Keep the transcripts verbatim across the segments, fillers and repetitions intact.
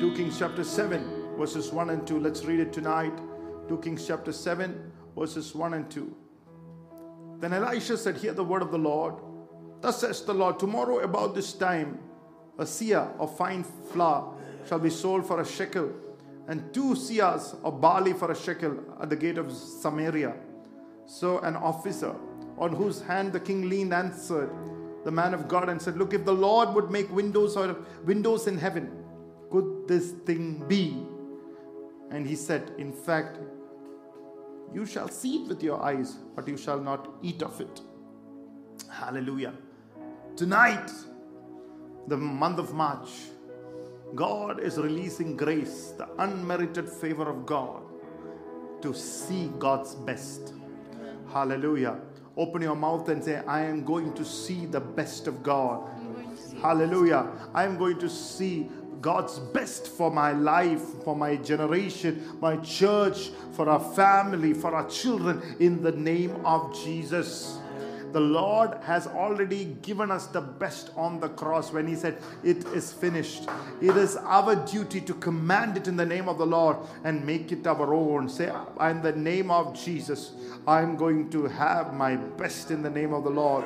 Two Kings chapter seven verses one and two. Let's read it tonight. Two Kings chapter seven verses one and two. Then Elisha said, hear the word of the Lord. Thus says the Lord, tomorrow about this time a seah of fine flour shall be sold for a shekel, and two seahs of barley for a shekel at the gate of Samaria. So an officer on whose hand the king leaned answered the man of God and said, look, if the Lord would make windows out of windows in heaven, could this thing be? And he said, in fact, you shall see it with your eyes, but you shall not eat of it. Hallelujah. Tonight, the month of March, God is releasing grace, the unmerited favor of God, to see God's best. Hallelujah. Open your mouth and say, I am going to see the best of God. Hallelujah. I am going to see God's best for my life, for my generation, my church, for our family, for our children, in the name of Jesus. The Lord has already given us the best on the cross when he said, it is finished. It is our duty to command it in the name of the Lord and make it our own. Say, in the name of Jesus, I'm going to have my best in the name of the Lord.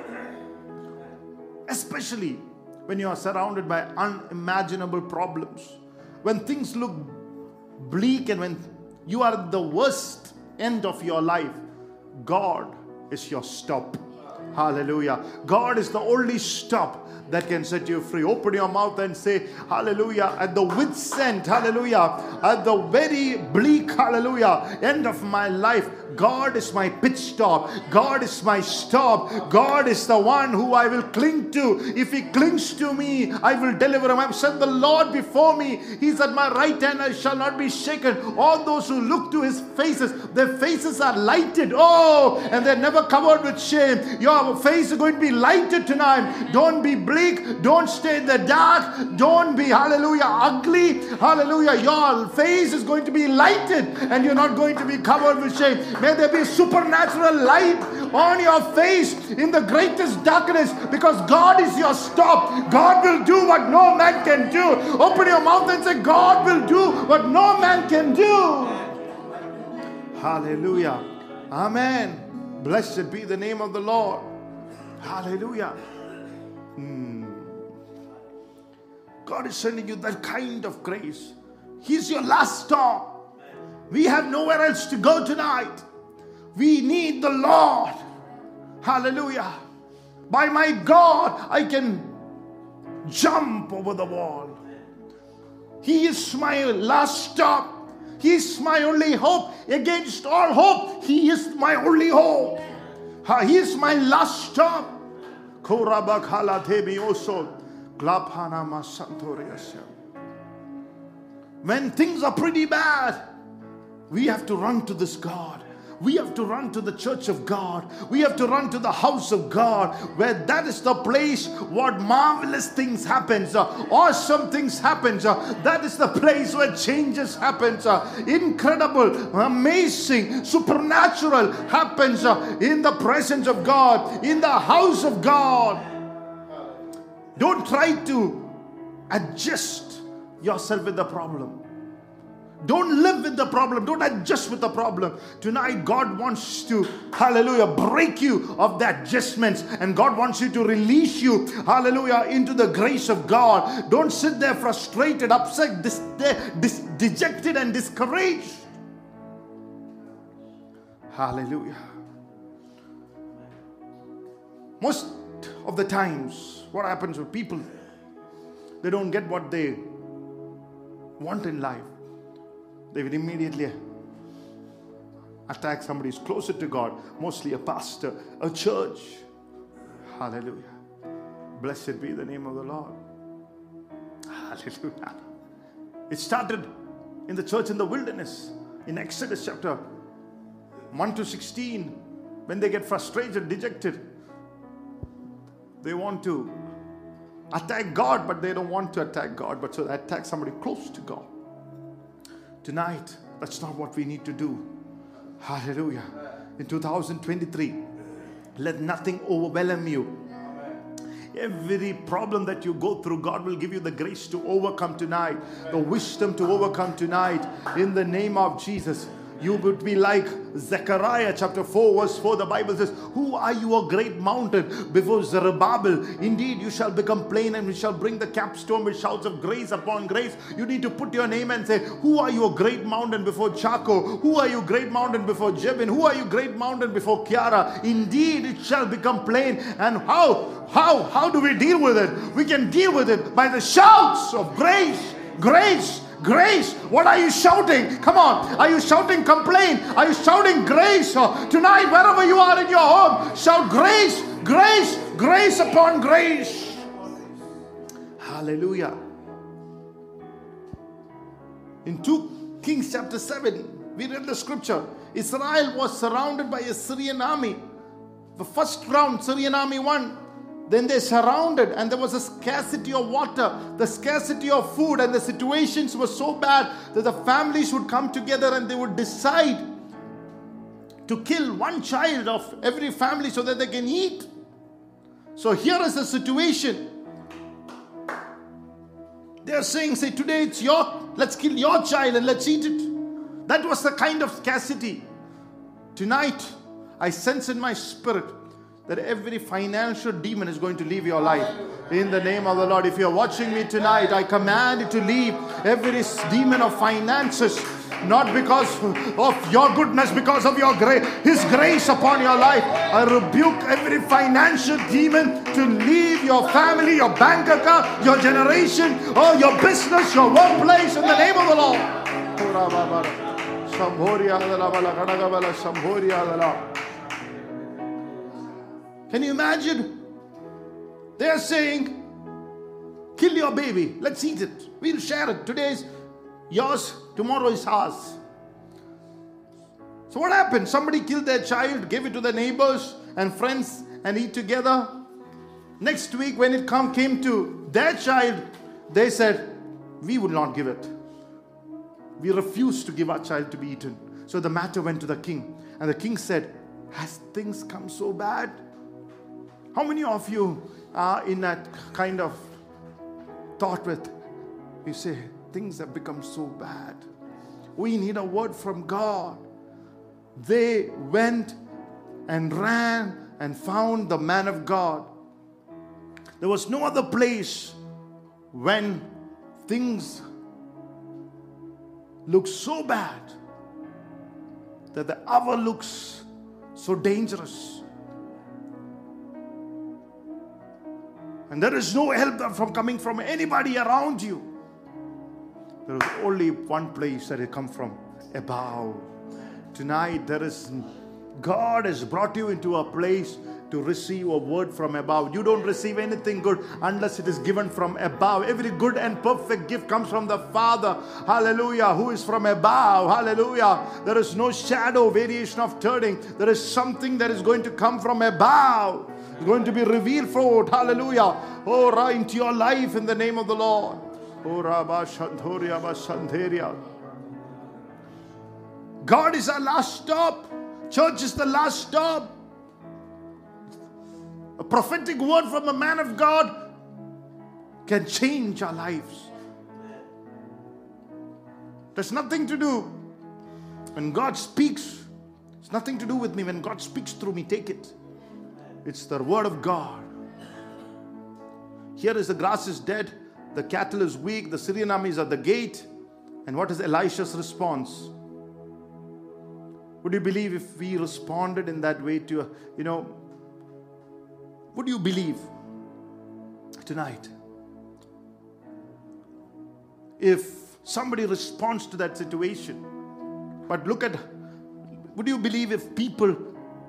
Especially when you are surrounded by unimaginable problems, when things look bleak and when you are at the worst end of your life, God is your stop. Hallelujah. God is the only stop that can set you free. Open your mouth and say, hallelujah, at the wit's end, hallelujah, at the very bleak, hallelujah, end of my life, God is my pit stop. God is my stop. God is the one who I will cling to. If he clings to me, I will deliver him. I have set the Lord before me. He's at my right hand. I shall not be shaken. All those who look to his faces, their faces are lighted. Oh, and they're never covered with shame. Your face is going to be lighted tonight. Don't be bleak. Don't stay in the dark. Don't be, hallelujah, ugly. Hallelujah. Your face is going to be lighted and you're not going to be covered with shame. May there be supernatural light on your face in the greatest darkness, because God is your stop. God will do what no man can do. Open your mouth and say, God will do what no man can do. Hallelujah. Amen. Blessed be the name of the Lord. Hallelujah. Hmm. God is sending you that kind of grace. He's your last stop. We have nowhere else to go tonight. We need the Lord. Hallelujah. By my God, I can jump over the wall. He is my last stop. He is my only hope. Against all hope, he is my only hope. He is my last stop. When things are pretty bad, we have to run to this God. We have to run to the church of God. We have to run to the house of God, where that is the place what marvelous things happens, uh, awesome things happens. Uh, that is the place where changes happens, uh, incredible, amazing, supernatural happens uh, in the presence of God, in the house of God. Don't try to adjust yourself with the problem. Don't live with the problem. Don't adjust with the problem. Tonight, God wants to, hallelujah, break you of the adjustments. And God wants you to release you, hallelujah, into the grace of God. Don't sit there frustrated, upset, dis- dis- dejected and discouraged. Hallelujah. Most of the times, what happens with people, they don't get what they want in life. They will immediately attack somebody who's closer to God, mostly a pastor, a church. Hallelujah. Blessed be the name of the Lord. Hallelujah. It started in the church in the wilderness, in Exodus chapter one to sixteen. When they get frustrated, dejected, they want to attack God, but they don't want to attack God, but so they attack somebody close to God. Tonight, that's not what we need to do. Hallelujah. In two thousand twenty-three, let nothing overwhelm you. Every problem that you go through, God will give you the grace to overcome tonight, the wisdom to overcome tonight, in the name of Jesus. You would be like Zechariah chapter four verse four. The Bible says, who are you, a great mountain, before Zerubbabel? Indeed, you shall become plain, and we shall bring the capstone with shouts of grace upon grace. You need to put your name and say, who are you, a great mountain, before Chaco? Who are you, great mountain, before Jebin? Who are you, great mountain, before Kiara? Indeed, it shall become plain. And how? How? How do we deal with it? We can deal with it by the shouts of grace. Grace. Grace. What are you shouting? Come on. Are you shouting complain? Are you shouting grace? Oh, tonight, wherever you are in your home, shout grace, grace, grace upon grace. Hallelujah. In two Kings chapter seven, we read the scripture. Israel was surrounded by a Syrian army. The first round, Syrian army won. Then they surrounded, and there was a scarcity of water, the scarcity of food, and the situations were so bad that the families would come together and they would decide to kill one child of every family so that they can eat. So here is the situation. They are saying, say, today it's your, let's kill your child and let's eat it. That was the kind of scarcity. Tonight, I sense in my spirit that every financial demon is going to leave your life in the name of the Lord. If you're watching me tonight, I command you to leave every demon of finances, not because of your goodness, because of your grace, His grace upon your life. I rebuke every financial demon to leave your family, your bank account, your generation, or your business, your workplace, in the name of the Lord. Can you imagine? They are saying, kill your baby. Let's eat it. We'll share it. Today is yours. Tomorrow is ours. So what happened? Somebody killed their child, gave it to the neighbors and friends and eat together. Next week when it come, came to their child, they said, we will not give it. We refuse to give our child to be eaten. So the matter went to the king. And the king said, has things come so bad? How many of you are in that kind of thought with, you say, things have become so bad. We need a word from God. They went and ran and found the man of God. There was no other place when things look so bad that the hour looks so dangerous. And there is no help from coming from anybody around you. There is only one place that it comes from, above. Tonight, there is, God has brought you into a place to receive a word from above. You don't receive anything good unless it is given from above. Every good and perfect gift comes from the Father. Hallelujah. Who is from above. Hallelujah. There is no shadow, variation of turning. There is something that is going to come from above. Going to be revealed forth. Hallelujah. Oh, right into your life in the name of the Lord. God is our last stop. Church is the last stop. A prophetic word from a man of God can change our lives. There's nothing to do when God speaks. It's nothing to do with me. When God speaks through me, take it. It's the word of God. Here is the grass is dead, the cattle is weak, the Syrian army is at the gate. And what is Elisha's response? Would you believe if we responded in that way to, you know, would you believe tonight? If somebody responds to that situation, but look at, would you believe if people,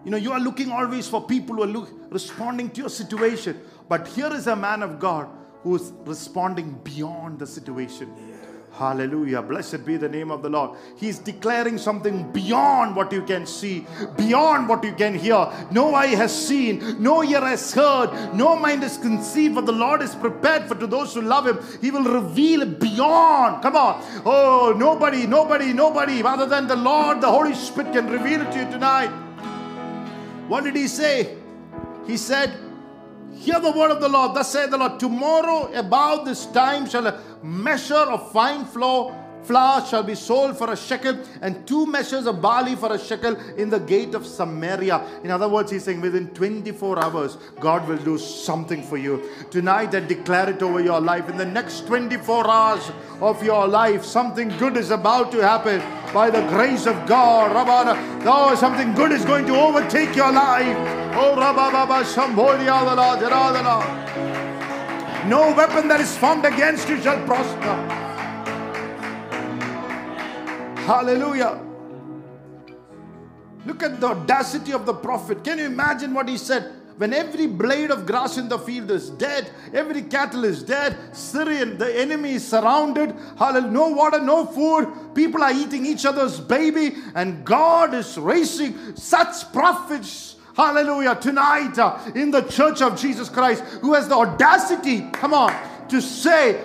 you know, you are looking always for people who are look, responding to your situation. But here is a man of God who is responding beyond the situation. Yeah. Hallelujah. Blessed be the name of the Lord. He's declaring something beyond what you can see, beyond what you can hear. No eye has seen, no ear has heard, no mind is conceived, but the Lord is prepared for to those who love Him. He will reveal beyond. Come on. Oh, nobody, nobody, nobody other than the Lord, the Holy Spirit, can reveal it to you tonight. What did he say? He said, Hear the word of the Lord. Thus saith the Lord, tomorrow about this time shall a measure of fine flour flour shall be sold for a shekel, and two measures of barley for a shekel in the gate of Samaria. In other words, he's saying within twenty-four hours, God will do something for you. Tonight, I declare it over your life. In the next twenty-four hours of your life, something good is about to happen by the grace of God. Oh, something good is going to overtake your life. Oh, no weapon that is formed against you shall prosper. Hallelujah. Look at the audacity of the prophet. Can you imagine what he said? When every blade of grass in the field is dead, every cattle is dead, Syrian, the enemy is surrounded, hallelujah, no water, no food, people are eating each other's baby, and God is raising such prophets, hallelujah, tonight uh, in the church of Jesus Christ, who has the audacity, come on, to say,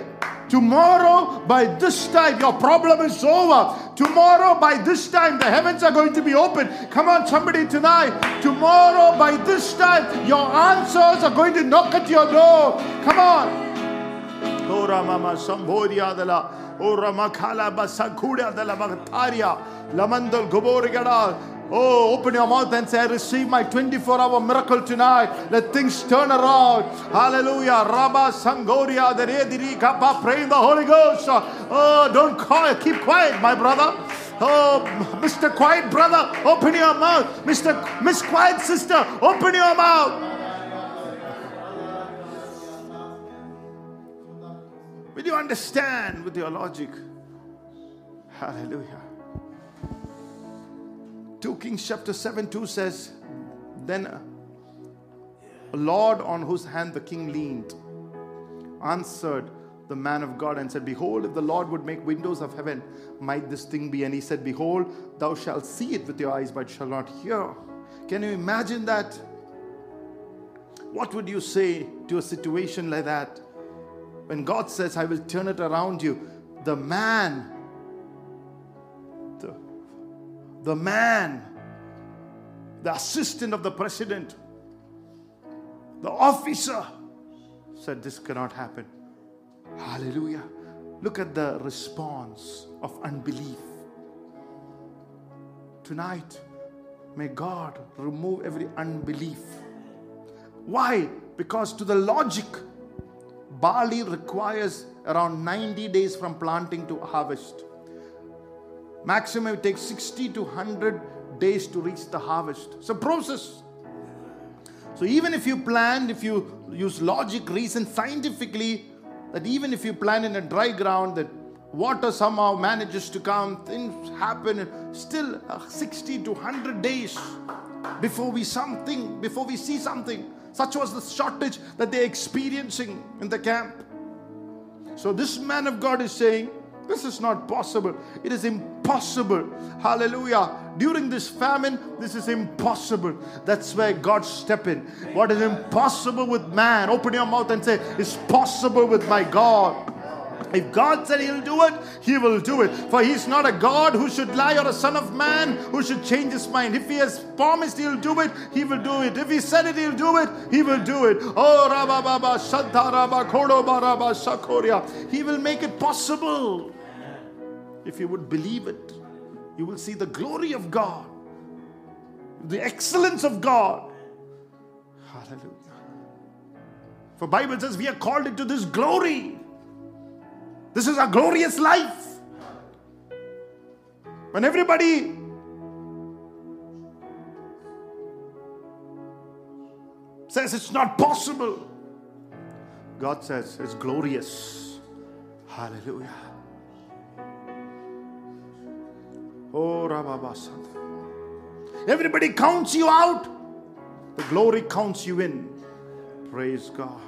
tomorrow, by this time, your problem is over. Tomorrow, by this time, the heavens are going to be open. Come on, somebody tonight. Tomorrow, by this time, your answers are going to knock at your door. Come on. Oh, open your mouth and say, I receive my twenty-four hour miracle tonight. Let things turn around. Hallelujah. Rabba Sangoria, the Rediri Kappa, pray in the Holy Ghost. Oh, don't call, keep quiet, my brother. Oh, Mister Quiet Brother, open your mouth. Mister Miss Quiet Sister, open your mouth. Will you understand with your logic? Hallelujah. two Kings chapter seven two says, then a Lord on whose hand the king leaned answered the man of God and said, behold, if the Lord would make windows of heaven, might this thing be? And he said, behold, thou shalt see it with your eyes, but shall not hear. Can you imagine that? What would you say to a situation like that? When God says, I will turn it around you, the man The man, the assistant of the president, the officer said, this cannot happen. Hallelujah. Look at the response of unbelief. Tonight, may God remove every unbelief. Why? Because to the logic, barley requires around ninety days from planting to harvest. Maximum it takes sixty to one hundred days to reach the harvest. It's a process. So even if you plan, if you use logic, reason, scientifically, that even if you plan in a dry ground, that water somehow manages to come, things happen, still sixty to one hundred days before we something, before we see something. Such was the shortage that they're experiencing in the camp. So this man of God is saying, this is not possible. It is impossible. Hallelujah. During this famine, this is impossible. That's where God steps in. What is impossible with man, open your mouth and say, is possible with my God. If God said he'll do it, he will do it. For he's not a God who should lie, or a son of man who should change his mind. If he has promised he'll do it, he will do it. If he said it, he'll do it, he will do it. Oh, Rabba Baba, Shanta Rabba, Kodoba Rabba, Sakoria. He will make it possible. If you would believe it, you will see the glory of God, the excellence of God. Hallelujah. For Bible says we are called into this glory. This is a glorious life. When everybody says it's not possible, God says it's glorious. Hallelujah. Oh, Rababasad. Everybody counts you out. The glory counts you in. Praise God.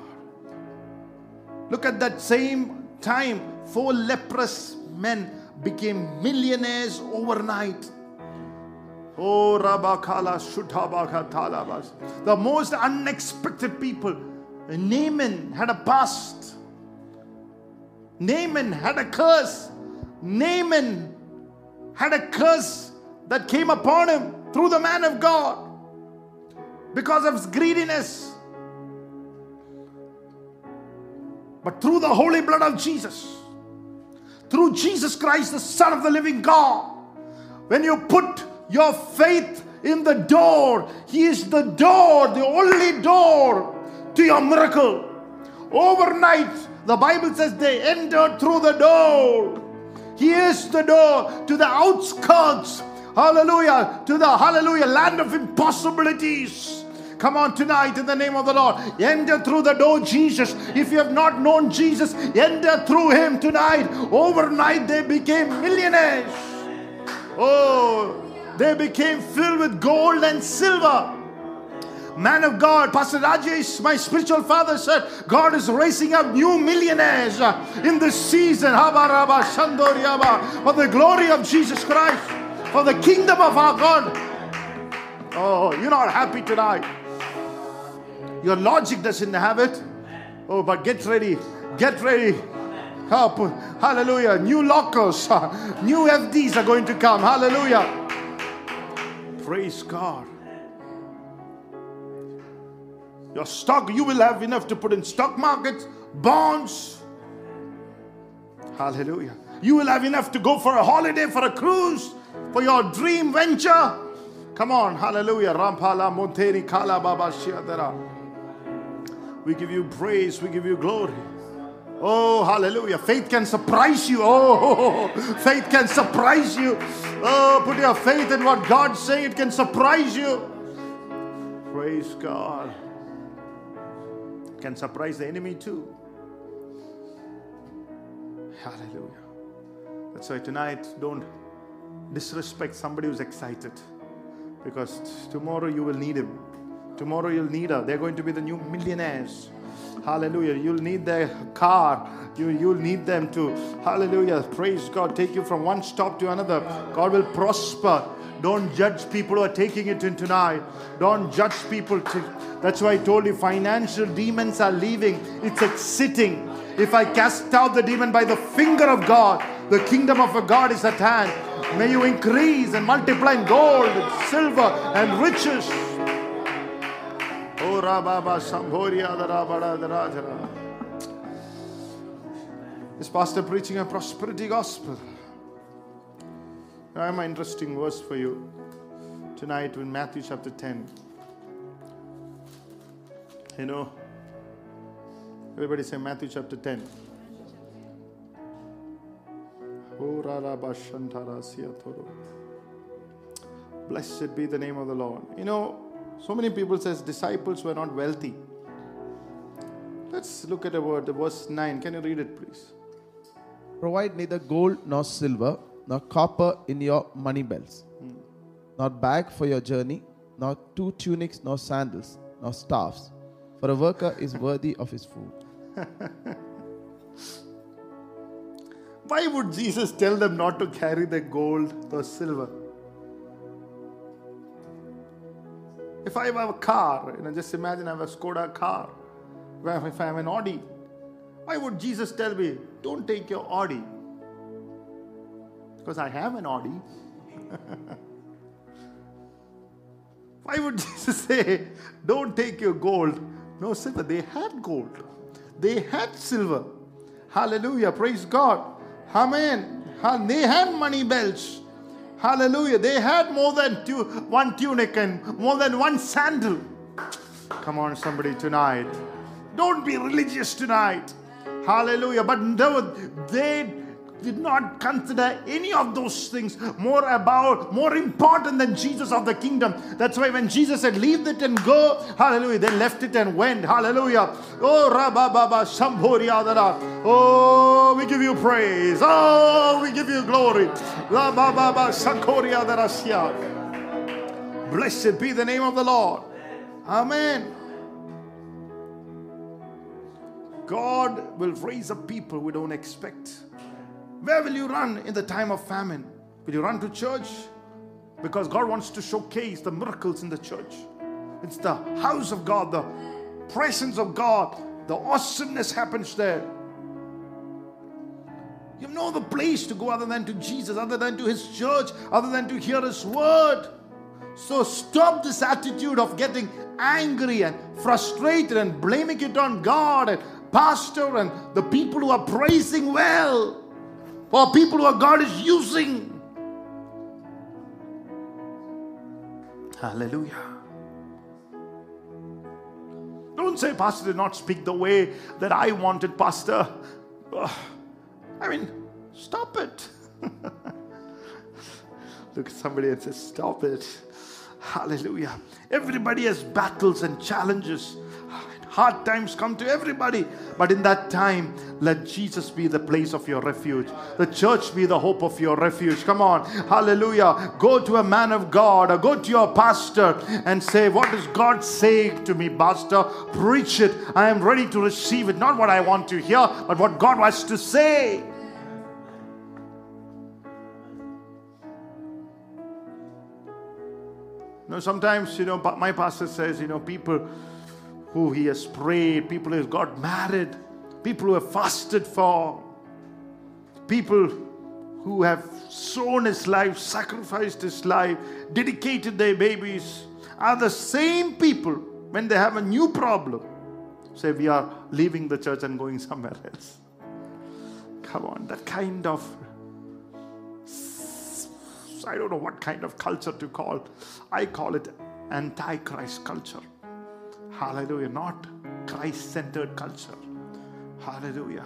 Look at that same time. Four leprous men became millionaires overnight. Oh, Rabakala Shuthabakatalabas. The most unexpected people. Naaman had a past. Naaman had a curse. Naaman had a curse that came upon him through the man of God because of his greediness. But through the holy blood of Jesus, through Jesus Christ, the Son of the living God, when you put your faith in the door, He is the door, the only door to your miracle. Overnight, the Bible says they entered through the door. He is the door to the outskirts. Hallelujah. To the hallelujah land of impossibilities. Come on tonight in the name of the Lord. Enter through the door, Jesus. If you have not known Jesus, enter through Him tonight. Overnight they became millionaires. Oh, they became filled with gold and silver. Man of God, Pastor Rajesh, my spiritual father, said, God is raising up new millionaires in this season. For the glory of Jesus Christ, for the kingdom of our God. Oh, you're not happy tonight. Your logic doesn't have it. Oh, but get ready. Get ready. Help. Hallelujah. New lockers. New F Ds are going to come. Hallelujah. Praise God. Your stock, you will have enough to put in stock markets, bonds. Hallelujah. You will have enough to go for a holiday, for a cruise, for your dream venture. Come on. Hallelujah. Rampala Monteri Kala Baba Shiadara. We give you praise. We give you glory. Oh, hallelujah. Faith can surprise you. Oh, faith can surprise you. Oh, put your faith in what God's saying. It can surprise you. Praise God. It can surprise the enemy too. Hallelujah. That's why tonight, don't disrespect somebody who's excited. Because tomorrow you will need him. Tomorrow you'll need her. They're going to be the new millionaires. Hallelujah. You'll need their car. You, you'll need them to, hallelujah, praise God, take you from one stop to another. God will prosper. Don't judge people who are taking it in tonight. Don't judge people. That's why I told you, financial demons are leaving. It's exiting. If I cast out the demon by the finger of God, the kingdom of God is at hand. May you increase and multiply in gold, and silver, and riches. This pastor preaching a prosperity gospel. I have an interesting verse for you tonight in Matthew chapter ten. You know, everybody say Matthew chapter ten. Blessed be the name of the Lord. You know, so many people says disciples were not wealthy. Let's look at a word, verse nine. Can you read it, please? Provide neither gold nor silver nor copper in your money belts, hmm. nor bag for your journey, nor two tunics, nor sandals, nor staffs. For a worker is worthy of his food. Why would Jesus tell them not to carry the gold or silver? If I have a car, you know, just imagine I have a Skoda car. If I have an Audi, why would Jesus tell me, don't take your Audi? Because I have an Audi. Why would Jesus say, don't take your gold? No, silver. They had gold. They had silver. Hallelujah. Praise God. Amen. They had money belts. Hallelujah. They had more than two, one tunic and more than one sandal. Come on, somebody tonight. Don't be religious tonight. Hallelujah. But no, they did not consider any of those things more about, more important than Jesus of the kingdom. That's why when Jesus said, leave it and go, hallelujah, they left it and went. Hallelujah. Oh, Rabba Baba Shambhori Adara. Oh, we give you praise. Oh, we give you glory. Rabba Baba Shakori Adarasya. Blessed be the name of the Lord. Amen. God will raise up people we don't expect. Where will you run in the time of famine? Will you run to church? Because God wants to showcase the miracles in the church. It's the house of God, the presence of God. The awesomeness happens there. You have no other place to go other than to Jesus, other than to His church, other than to hear His word. So stop this attitude of getting angry and frustrated and blaming it on God and pastor and the people who are praising well, or people who God is using. Hallelujah. Don't say, Pastor did not speak the way that I wanted, Pastor. Oh, I mean, stop it. Look at somebody and say, stop it. Hallelujah. Everybody has battles and challenges. Hard times come to everybody. But in that time, let Jesus be the place of your refuge. The church be the hope of your refuge. Come on. Hallelujah. Go to a man of God or go to your pastor and say, what is God saying to me, pastor? Preach it. I am ready to receive it. Not what I want to hear, but what God wants to say. You know, sometimes, you know, my pastor says, you know, people who he has prayed, people who have got married, people who have fasted for, people who have sown his life, sacrificed his life, dedicated their babies, are the same people when they have a new problem, say, we are leaving the church and going somewhere else. Come on, that kind of, I don't know what kind of culture to call it. I call it anti-Christ culture. Hallelujah. Not Christ-centered culture. Hallelujah.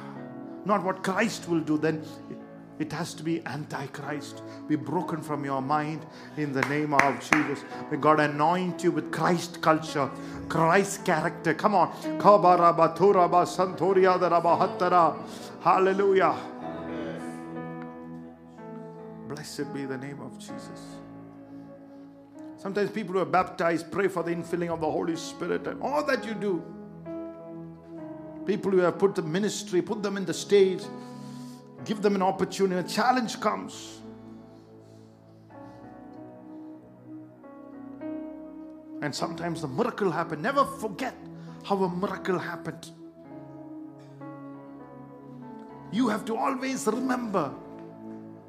Not what Christ will do. Then it has to be anti-Christ. Be broken from your mind in the name of Jesus. May God anoint you with Christ culture, Christ character. Come on. Hallelujah. Blessed be the name of Jesus. Sometimes people who are baptized pray for the infilling of the Holy Spirit and all that you do. People who have put the ministry, put them in the stage, give them an opportunity. A challenge comes. And sometimes the miracle happened. Never forget how a miracle happened. You have to always remember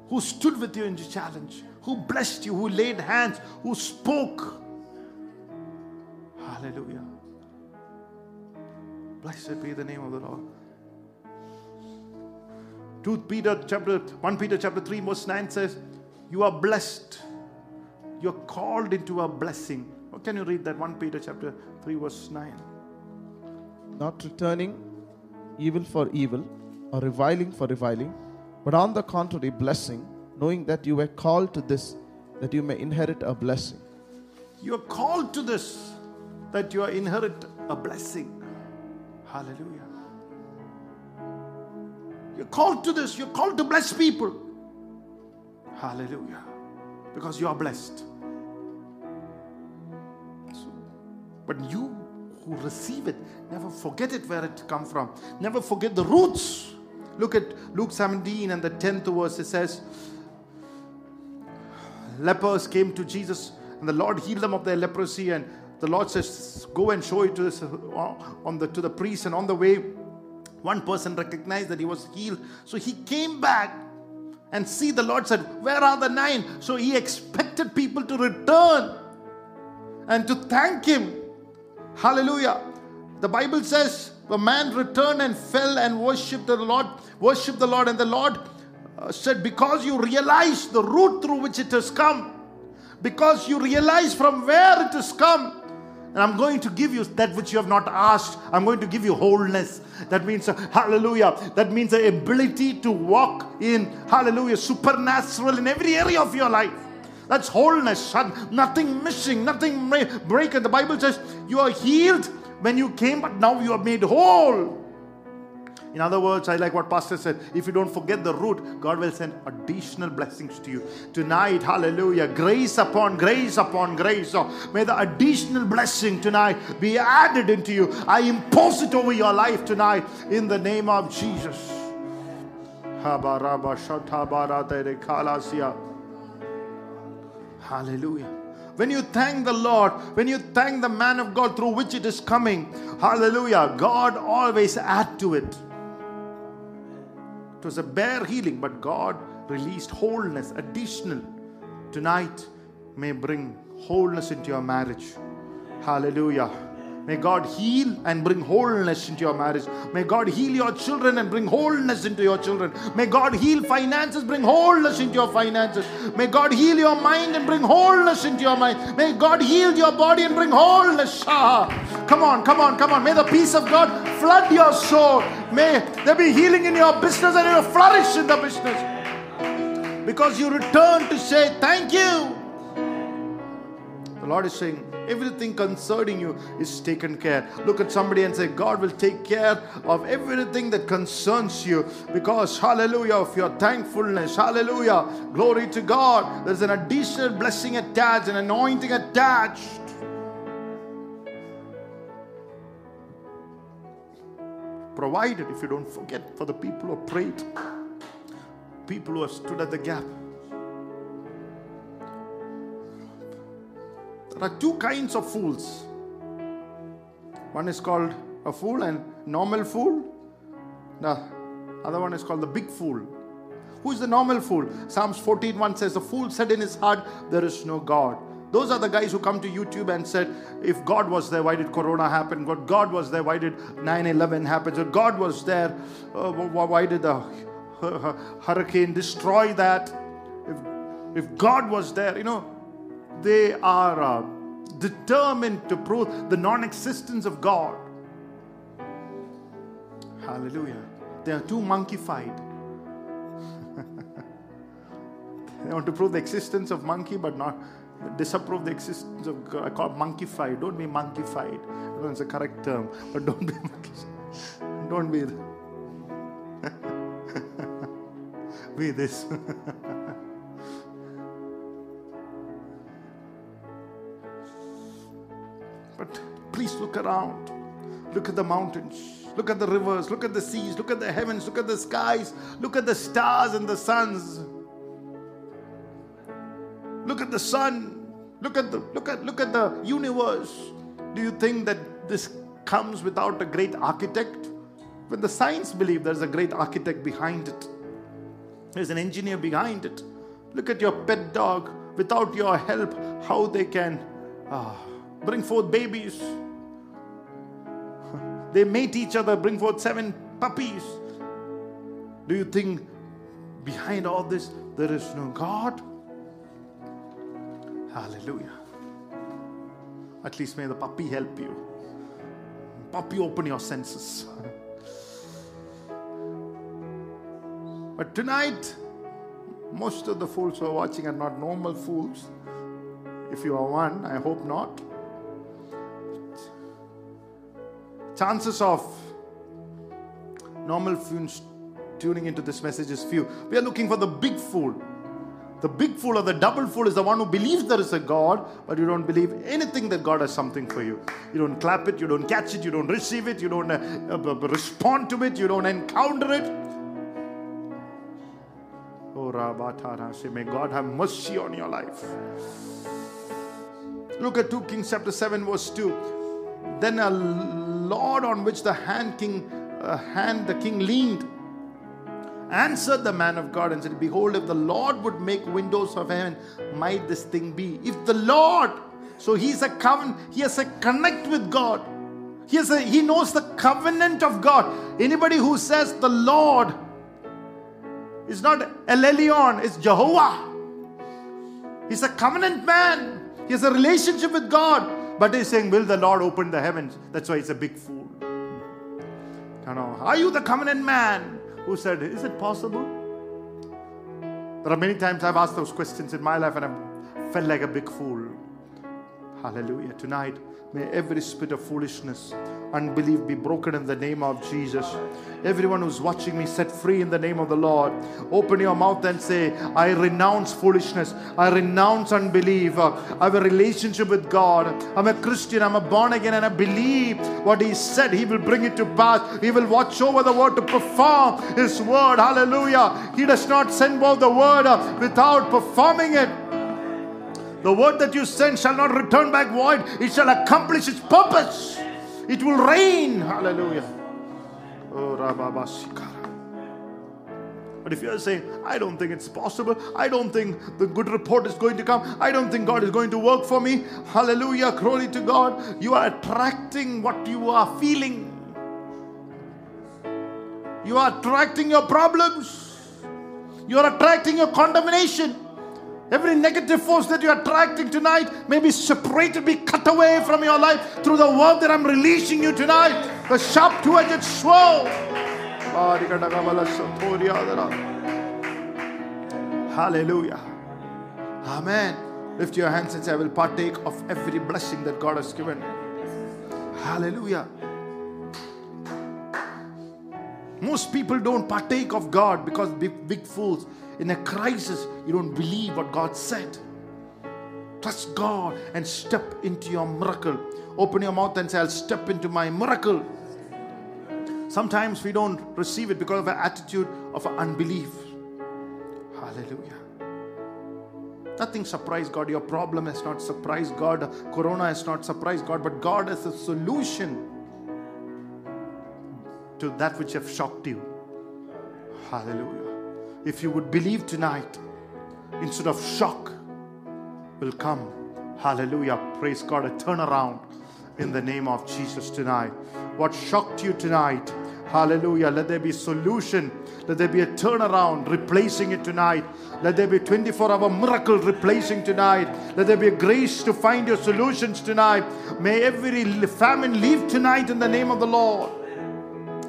who stood with you in the challenge, who blessed you, who laid hands, who spoke. Hallelujah. Blessed be the name of the Lord. First Peter chapter three verse nine says, you are blessed. You are called into a blessing. Oh, can you read that? First Peter chapter three verse nine. Not returning evil for evil or reviling for reviling, but on the contrary, blessing, knowing that you were called to this, that you may inherit a blessing. You are called to this, that you inherit a blessing. Hallelujah. You're called to this. You're called to bless people. Hallelujah. Because you are blessed. So, but you who receive it, never forget it where it comes from. Never forget the roots. Look at Luke seventeen and the tenth verse. It says, lepers came to Jesus and the Lord healed them of their leprosy. And the Lord says, go and show it to, this, on the, to the priest. And on the way, one person recognized that he was healed. So he came back and see the Lord said, where are the nine? So he expected people to return and to thank him. Hallelujah. The Bible says, the man returned and fell and worshipped the Lord, worshipped the Lord. And the Lord uh, said, because you realize the root through which it has come, because you realize from where it has come, and I'm going to give you that which you have not asked. I'm going to give you wholeness. That means, uh, hallelujah, that means the ability to walk in, hallelujah, supernatural in every area of your life. That's wholeness, nothing missing, nothing breaking. The Bible says, you are healed when you came, but now you are made whole. In other words, I like what Pastor said, if you don't forget the root, God will send additional blessings to you. Tonight, hallelujah, grace upon grace upon grace. Oh, may the additional blessing tonight be added into you. I impose it over your life tonight in the name of Jesus. Hallelujah. When you thank the Lord, when you thank the man of God through which it is coming, hallelujah, God always add to it. It was a bare healing, but God released wholeness, additional. Tonight may bring wholeness into your marriage. Hallelujah. May God heal and bring wholeness into your marriage. May God heal your children and bring wholeness into your children. May God heal finances, bring wholeness into your finances. May God heal your mind and bring wholeness into your mind. May God heal your body and bring wholeness. Ah, come on, come on, come on. May the peace of God flood your soul. May there be healing in your business and you'll flourish in the business. Because you return to say, thank you. The Lord is saying, everything concerning you is taken care. Look at somebody and say, God will take care of everything that concerns you, because, hallelujah, of your thankfulness. Hallelujah. Glory to God. There's an additional blessing attached, an anointing attached. Provided if you don't forget for the people who have prayed, people who have stood at the gap. There are two kinds of fools. One is called a fool and normal fool. The other one is called the big fool. Who is the normal fool? Psalms fourteen one says, the fool said in his heart, there is no God. Those are the guys who come to YouTube and said, if God was there, why did Corona happen? But God was there, why did nine eleven happen? So God was there, uh, why did the hurricane destroy that? If, if God was there, you know, they are uh, determined to prove the non-existence of God. Hallelujah. They are too monkeyfied. They want to prove the existence of monkey, but not disapprove the existence of God. I call it monkeyfied. Don't be monkeyfied. I don't know it's a correct term, but don't be monkeyfied. Don't be. Be this. But please look around. Look at the mountains. Look at the rivers. Look at the seas. Look at the heavens. Look at the skies. Look at the stars and the suns. Look at the sun. Look at the look at look at the universe. Do you think that this comes without a great architect? When the science believe there's a great architect behind it. There's an engineer behind it. Look at your pet dog. Without your help, how they can ah. bring forth babies. They mate each other, bring forth seven puppies. Do you think behind all this there is no God? Hallelujah. At least may the puppy help you. Puppy, open your senses. But tonight, most of the fools who are watching are not normal fools. If you are one, I hope not. Chances of normal fools tuning into this message is few. We are looking for the big fool. The big fool or the double fool is the one who believes there is a God, but you don't believe anything that God has something for you. You don't clap it, you don't catch it, you don't receive it, you don't uh, uh, respond to it, you don't encounter it. Oh, Rabatara, may God have mercy on your life. Look at two Kings chapter seven verse two. Then a lord on which the hand king, uh, hand the king leaned, answered the man of God and said, behold, if the Lord would make windows of heaven, might this thing be? If the Lord, so he's a covenant, he has a connect with God. He has a, he knows the covenant of God. Anybody who says the Lord is not El Elyon, it's Jehovah. He's a covenant man. He has a relationship with God. But he's saying, will the Lord open the heavens? That's why he's a big fool. No, no. Are you the covenant man who said, is it possible? There are many times I've asked those questions in my life and I've felt like a big fool. Hallelujah. Tonight, may every spirit of foolishness, unbelief be broken in the name of Jesus. Everyone who's watching me, set free in the name of the Lord. Open your mouth and say, I renounce foolishness. I renounce unbelief. I have a relationship with God. I'm a Christian. I'm a born again and I believe what He said. He will bring it to pass. He will watch over the word to perform His word. Hallelujah. He does not send forth the word without performing it. The word that you send shall not return back void. It shall accomplish its purpose. It will rain. Hallelujah. Oh, Rababa Shikara. But if you are saying, I don't think it's possible, I don't think the good report is going to come, I don't think God is going to work for me, hallelujah, glory to God, you are attracting what you are feeling. You are attracting your problems. You are attracting your condemnation. Every negative force that you're attracting tonight may be separated, be cut away from your life through the word that I'm releasing you tonight. The sharp two-edged sword. Hallelujah. Amen. Lift your hands and say, I will partake of every blessing that God has given. Hallelujah. Most people don't partake of God because big, big fools. In a crisis, you don't believe what God said. Trust God and step into your miracle. Open your mouth and say, I'll step into my miracle. Sometimes we don't receive it because of our attitude of our unbelief. Hallelujah. Nothing surprised God. Your problem has not surprised God. Corona has not surprised God. But God has a solution to that which have shocked you. Hallelujah. If you would believe tonight, instead of shock will come, hallelujah, praise God, a turnaround in the name of Jesus tonight. What shocked you tonight, hallelujah, let there be solution, let there be a turnaround replacing it tonight. Let there be twenty-four hour miracle replacing tonight. Let there be a grace to find your solutions tonight. May every famine leave tonight in the name of the Lord.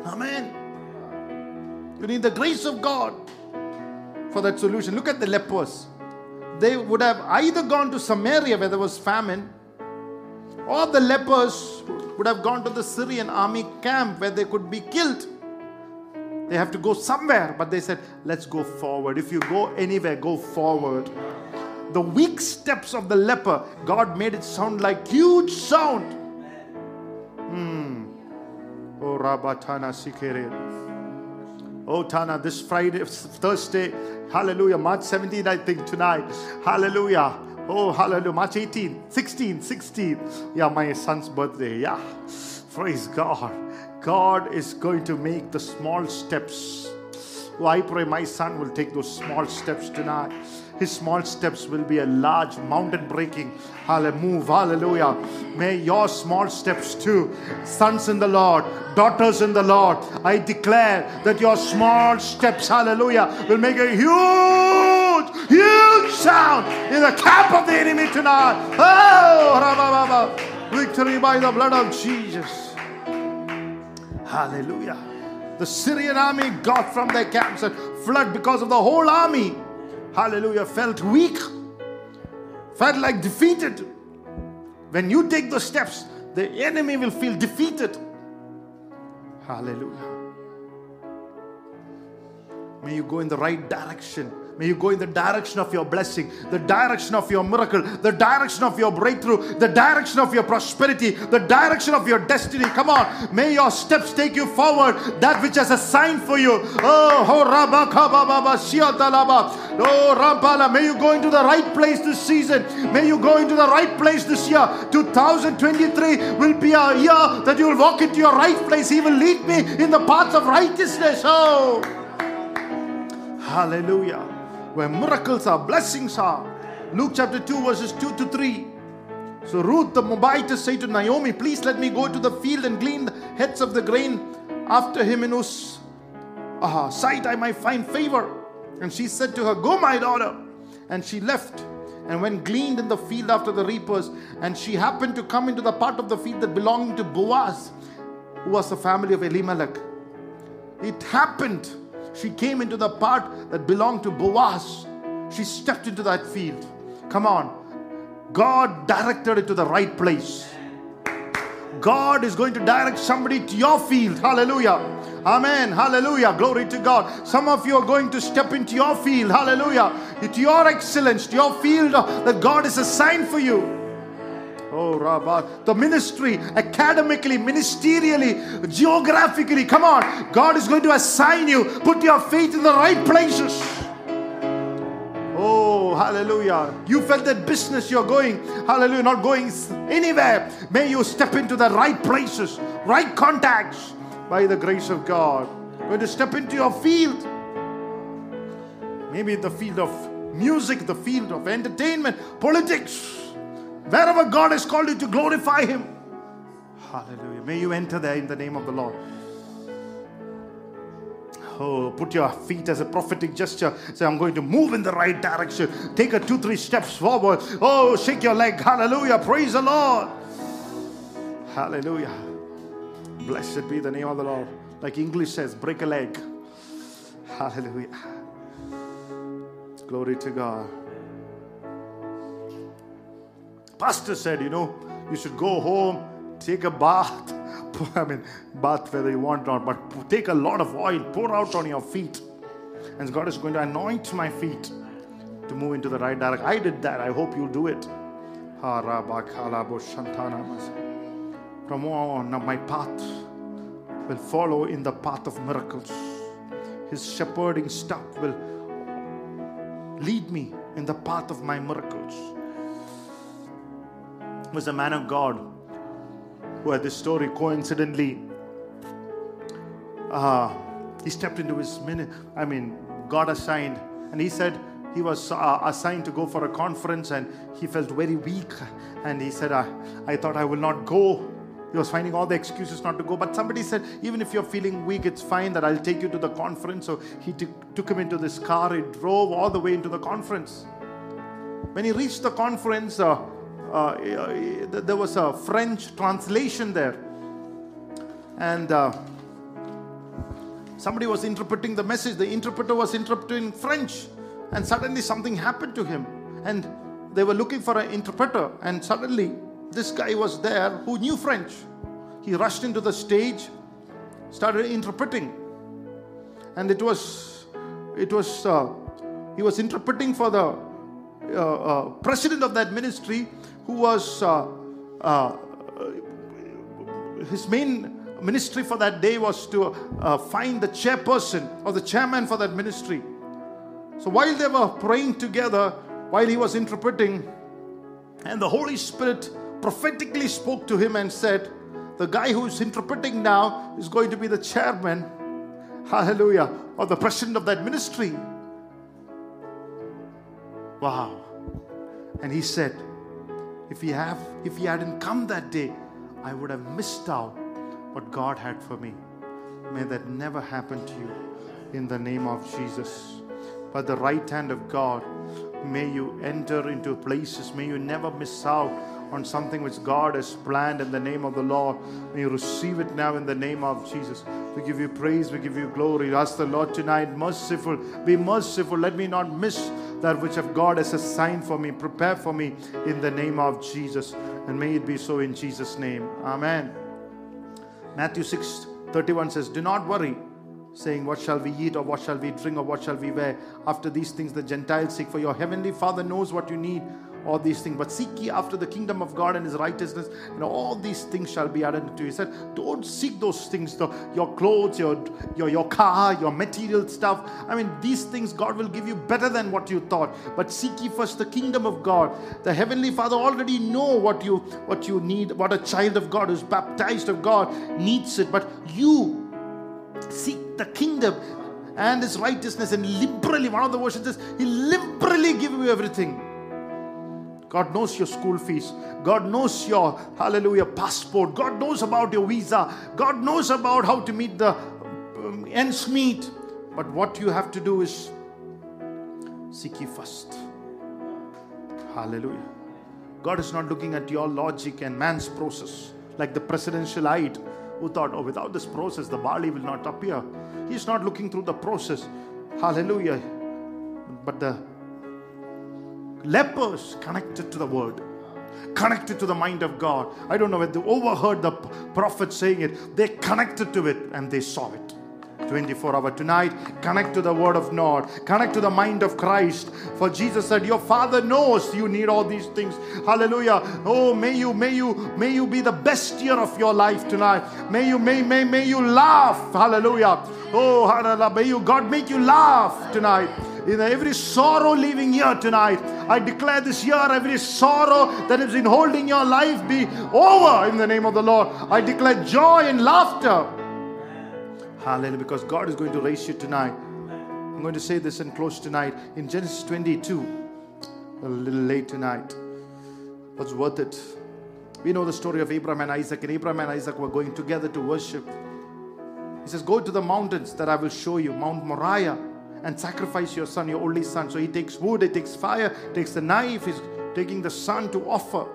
Amen. You need the grace of God for that solution. Look at the lepers. They would have either gone to Samaria where there was famine, or the lepers would have gone to the Syrian army camp where they could be killed. They have to go somewhere, but they said, let's go forward. If you go anywhere, go forward. The weak steps of the leper, God made it sound like huge sound. Hmm. Oh, Rabatana Sikere. Oh, Tana, this Friday, Thursday, hallelujah, March seventeenth, I think, tonight, hallelujah, oh, hallelujah, March eighteenth, sixteenth, sixteenth, yeah, my son's birthday, yeah, praise God, God is going to make the small steps. Oh, I pray my son will take those small steps tonight. His small steps will be a large mountain breaking. Hallelujah. Move. Hallelujah. May your small steps too. Sons in the Lord, daughters in the Lord, I declare that your small steps, hallelujah, will make a huge, huge sound in the camp of the enemy tonight. Oh, victory by the blood of Jesus. Hallelujah. The Syrian army got from their camps and fled because of the whole army. Hallelujah, felt weak, felt like defeated. When you take those steps, the enemy will feel defeated. Hallelujah. May you go in the right direction. May you go in the direction of your blessing, the direction of your miracle, the direction of your breakthrough, the direction of your prosperity, the direction of your destiny. Come on. May your steps take you forward. That which has a sign for you. Oh, may you go into the right place this season. May you go into the right place this year. twenty twenty-three will be a year that you will walk into your right place. He will lead me in the paths of righteousness. Oh, hallelujah. Where miracles are, blessings are. Luke chapter two verses two to three. So Ruth the Moabitess said to Naomi, please let me go to the field and glean the heads of the grain after him, in whose uh, sight I might find favor. And she said to her, go my daughter. And she left and went gleaned in the field after the reapers. And she happened to come into the part of the field that belonged to Boaz, who was the family of Elimelech. It happened. She came into the part that belonged to Boaz. She stepped into that field. Come on. God directed it to the right place. God is going to direct somebody to your field. Hallelujah. Amen. Hallelujah. Glory to God. Some of you are going to step into your field. Hallelujah. To your excellence, to your field that God has assigned for you. Oh, Rabbah. The ministry, academically, ministerially, geographically. Come on. God is going to assign you. Put your faith in the right places. Oh, hallelujah. You felt that business you're going. Hallelujah. Not going anywhere. May you step into the right places, right contacts by the grace of God. You're going to step into your field. maybe the field of music, the field of entertainment, politics. Wherever God has called you to glorify Him. Hallelujah. May you enter there in the name of the Lord. Oh, put your feet as a prophetic gesture. Say, I'm going to move in the right direction. Take a two, three steps forward. Oh, shake your leg. Hallelujah. Praise the Lord. Hallelujah. Blessed be the name of the Lord. Like English says, break a leg. Hallelujah. Glory to God. Pastor said, you know, you should go home, take a bath. I mean, bath whether you want or not, but take a lot of oil, pour out on your feet. And God is going to anoint my feet to move into the right direction. I did that. I hope you'll do it. From on, now my path will follow in the path of miracles. His shepherding staff will lead me in the path of my miracles. Was a man of God who had this story coincidentally uh, he stepped into his minute I mean God assigned, and he said he was uh, assigned to go for a conference, and he felt very weak, and he said, I, I thought I will not go. He was finding all the excuses not to go, but somebody said, even if you're feeling weak, it's fine, that I'll take you to the conference. So he t- took him into this car. He drove all the way into the conference. When he reached the conference, uh, Uh, there was a French translation there, and uh, somebody was interpreting the message. The interpreter was interpreting French, and suddenly something happened to him, and they were looking for an interpreter, and suddenly this guy was there who knew French. He rushed into the stage, started interpreting, and it was it was uh, he was interpreting for the Uh, uh, president of that ministry, who was uh, uh, his main ministry for that day was to uh, find the chairperson or the chairman for that ministry. So while they were praying together, while he was interpreting, and the Holy Spirit prophetically spoke to him and said, the guy who is interpreting now is going to be the chairman, hallelujah, or the president of that ministry. Wow. And he said, if he have, if he hadn't come that day, I would have missed out what God had for me. May that never happen to you in the name of Jesus. By the right hand of God, may you enter into places. May you never miss out on something which God has planned in the name of the Lord. May you receive it now in the name of Jesus. We give you praise. We give you glory. Ask the Lord tonight, merciful, be merciful. Let me not miss that which of God has assigned for me, prepare for me in the name of Jesus. And may it be so in Jesus' name. Amen. Matthew six thirty-one says, do not worry, saying, what shall we eat, or what shall we drink, or what shall we wear? After these things the Gentiles seek, for your heavenly Father knows what you need, all these things. But seek ye after the kingdom of God and His righteousness, and all these things shall be added to you. He said, don't seek those things, the, your clothes, your, your your car, your material stuff. I mean, these things God will give you better than what you thought. But seek ye first the kingdom of God. The heavenly Father already know what you what you need, what a child of God who's baptized of God needs it. But you seek the kingdom and His righteousness, and liberally, one of the versions says, He liberally give you everything. God knows your school fees. God knows your, hallelujah, passport. God knows about your visa. God knows about how to meet the um, ends meet. But what you have to do is seek ye first. Hallelujah. God is not looking at your logic and man's process, like the presidential aide who thought, oh, without this process, the barley will not appear. He's not looking through the process. Hallelujah. But the lepers connected to the word, connected to the mind of God. I don't know whether they overheard the prophet saying it. They connected to it and they saw it. twenty-four hour tonight, connect to the word of God. Connect to the mind of Christ. For Jesus said, your Father knows you need all these things. Hallelujah. Oh, may you, may you, may you be the best year of your life tonight. May you, may, may, may you laugh. Hallelujah. Oh, hallelujah. May you, God make you laugh tonight. In every sorrow leaving here tonight, I declare this year, every sorrow that is in holding your life be over in the name of the Lord. I declare joy and laughter. Hallelujah, because God is going to raise you tonight. I'm going to say this and close tonight. In Genesis twenty-two, a little late tonight, was worth it. We know the story of Abraham and Isaac, and Abraham and Isaac were going together to worship. He says, go to the mountains that I will show you, Mount Moriah, and sacrifice your son, your only son. So he takes wood, he takes fire, takes the knife, he's taking the son to offer.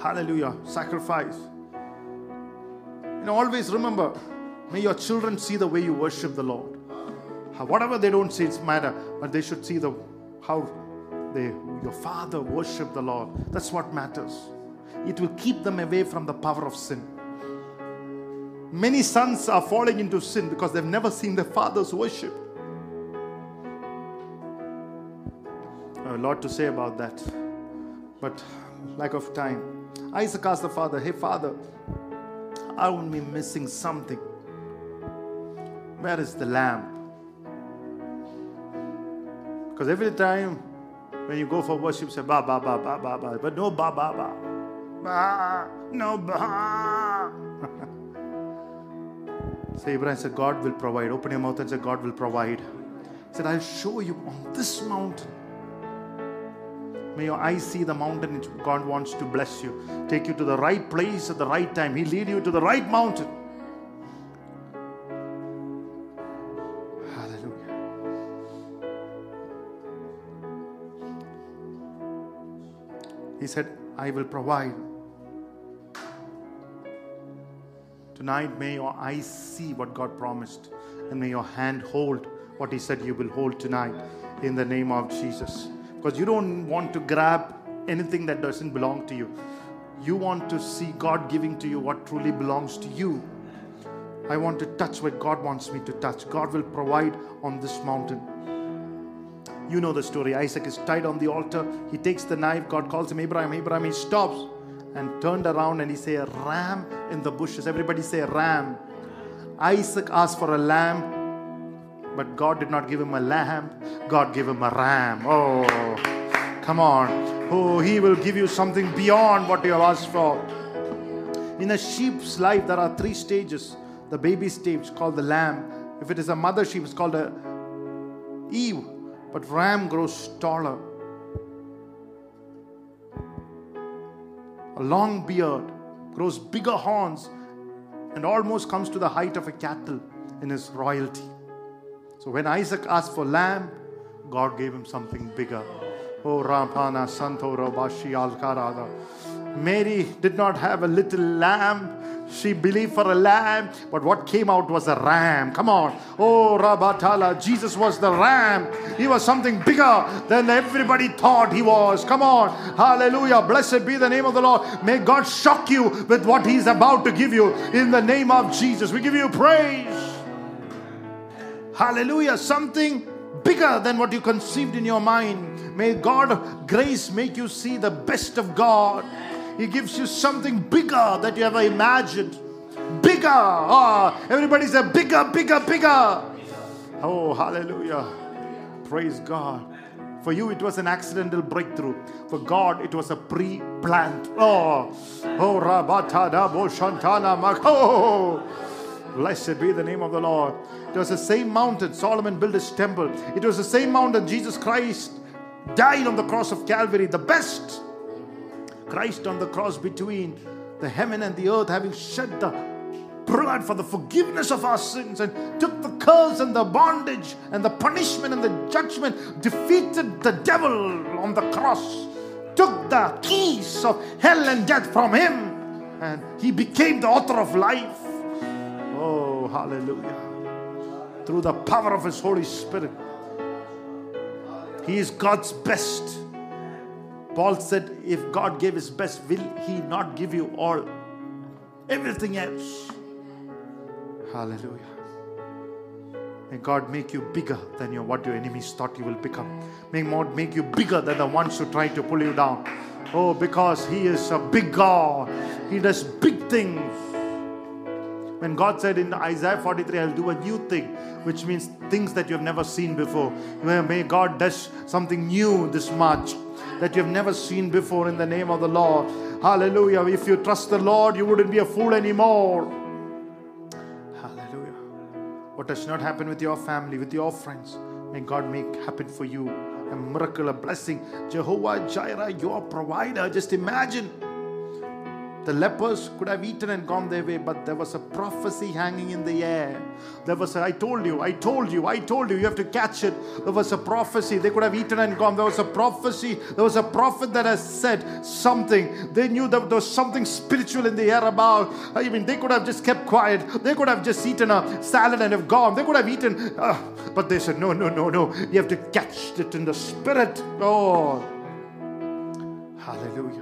Hallelujah, sacrifice. And always remember, may your children see the way you worship the Lord. Whatever they don't see, it's matter, but they should see the how they, your father worshiped the Lord. That's what matters. It will keep them away from the power of sin. Many sons are falling into sin because they've never seen their father's worship. I have a lot to say about that, but lack of time. Isaac asked the father, hey father, I won't be missing something. Where is the lamb? Because every time when you go for worship, say ba ba ba ba ba ba, but no ba ba ba ba, no ba. So Abraham said, God will provide. Open your mouth and say, God will provide. He said, I'll show you on this mountain. May your eyes see the mountain which God wants to bless you. Take you to the right place at the right time. He'll lead you to the right mountain. Hallelujah. He said, I will provide. Tonight, may your eyes see what God promised, and may your hand hold what He said you will hold tonight in the name of Jesus. Because you don't want to grab anything that doesn't belong to you. You want to see God giving to you what truly belongs to you. I want to touch what God wants me to touch. God will provide on this mountain. You know the story. Isaac is tied on the altar. He takes the knife. God calls him, Abraham, Abraham. He stops and turned around and he say, a ram in the bushes. Everybody say, a ram. Isaac asked for a lamb, but God did not give him a lamb. God gave him a ram. Oh, come on. Oh, He will give you something beyond what you have asked for. In a sheep's life, there are three stages. The baby stage, called the lamb. If it is a mother sheep, it's called a ewe. But ram grows taller. A long beard, grows bigger horns, and almost comes to the height of a cattle in his royalty. So when Isaac asked for lamb, God gave him something bigger. Oh, Rampana Santo Rabashi Alkarada. Mary did not have a little lamb. She believed for a lamb, but what came out was a ram. Come on. Oh, Rabatala. Jesus was the ram. He was something bigger than everybody thought He was. Come on. Hallelujah. Blessed be the name of the Lord. May God shock you with what He's about to give you in the name of Jesus. We give you praise. Hallelujah. Something bigger than what you conceived in your mind. May God grace make you see the best of God. He gives you something bigger that you ever imagined. Bigger. Oh, everybody say bigger, bigger, bigger. Oh, hallelujah. Praise God. For you, it was an accidental breakthrough. For God, it was a pre-planned. Oh, oh, Rabatada Boshantana Mako. Blessed be the name of the Lord. It was the same mountain Solomon built his temple. It was the same mountain Jesus Christ died on the cross of Calvary. The best. Christ on the cross between the heaven and the earth, having shed the blood for the forgiveness of our sins, and took the curse and the bondage and the punishment and the judgment, defeated the devil on the cross, took the keys of hell and death from him, and He became the author of life. Oh, hallelujah. Through the power of His Holy Spirit. He is God's best. Paul said, if God gave His best, will He not give you all? Everything else. Hallelujah. May God make you bigger than your, what your enemies thought you will become. May God make you bigger than the ones who try to pull you down. Oh, because He is a big God. He does big things. When God said in Isaiah forty-three, I'll do a new thing, which means things that you have never seen before. May God does something new this March that you have never seen before in the name of the Lord. Hallelujah. If you trust the Lord, you wouldn't be a fool anymore. Hallelujah. what does not happen with your family, with your friends, may God make happen for you. A miracle, a blessing. Jehovah Jireh, your provider. Just imagine. The lepers could have eaten and gone their way, but there was a prophecy hanging in the air. There was a, I told you, I told you, I told you, you have to catch it. There was a prophecy. They could have eaten and gone. There was a prophecy. There was a prophet that has said something. They knew that there was something spiritual in the air about. I mean, they could have just kept quiet. They could have just eaten a salad and have gone. They could have eaten. Uh, but they said, no, no, no, no. You have to catch it in the spirit. Oh, hallelujah.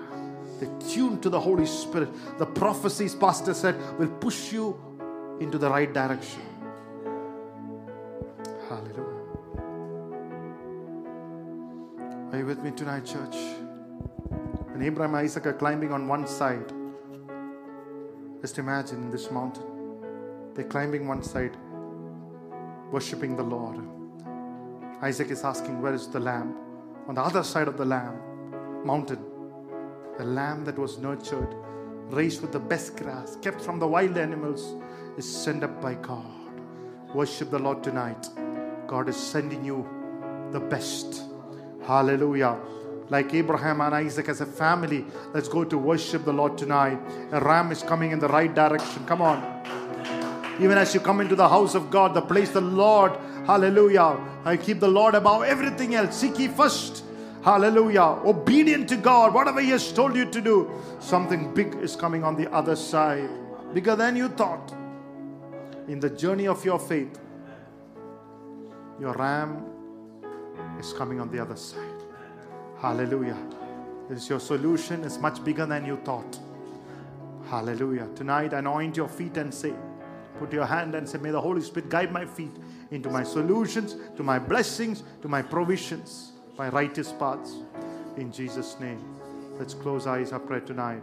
They tuned to the Holy Spirit. The prophecies, Pastor said, will push you into the right direction. Hallelujah. Are you with me tonight, church? When Abraham and Isaac are climbing on one side, just imagine this mountain. They're climbing one side, worshipping the Lord. Isaac is asking, where is the lamb? On the other side of the lamb, mountain, the lamb that was nurtured, raised with the best grass, kept from the wild animals, is sent up by God. Worship the Lord tonight. God is sending you the best. Hallelujah. Like Abraham and Isaac as a family, let's go to worship the Lord tonight. A ram is coming in the right direction. Come on. Even as you come into the house of God, the place the Lord, hallelujah. I keep the Lord above everything else. Seek ye first. Hallelujah. Obedient to God. Whatever He has told you to do. Something big is coming on the other side. Bigger than you thought. In the journey of your faith, your ram is coming on the other side. Hallelujah. This is your solution. It's much bigger than you thought. Hallelujah. Tonight, anoint your feet and say, put your hand and say, may the Holy Spirit guide my feet into my solutions, to my blessings, to my provisions. My righteous paths, in Jesus' name. Let's close eyes, our prayer tonight.